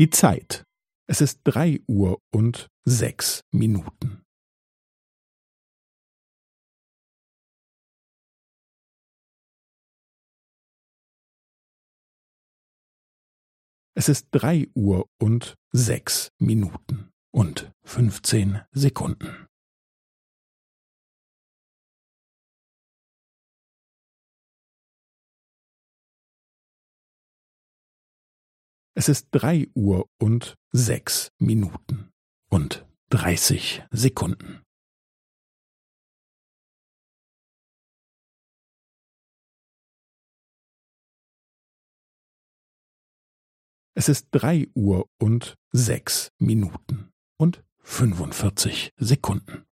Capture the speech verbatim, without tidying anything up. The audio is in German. Die Zeit. Es ist drei Uhr und sechs Minuten. Es ist drei Uhr und sechs Minuten und fünfzehn Sekunden. Es ist drei Uhr und sechs Minuten und dreißig Sekunden. Es ist drei Uhr und sechs Minuten und fünfundvierzig Sekunden.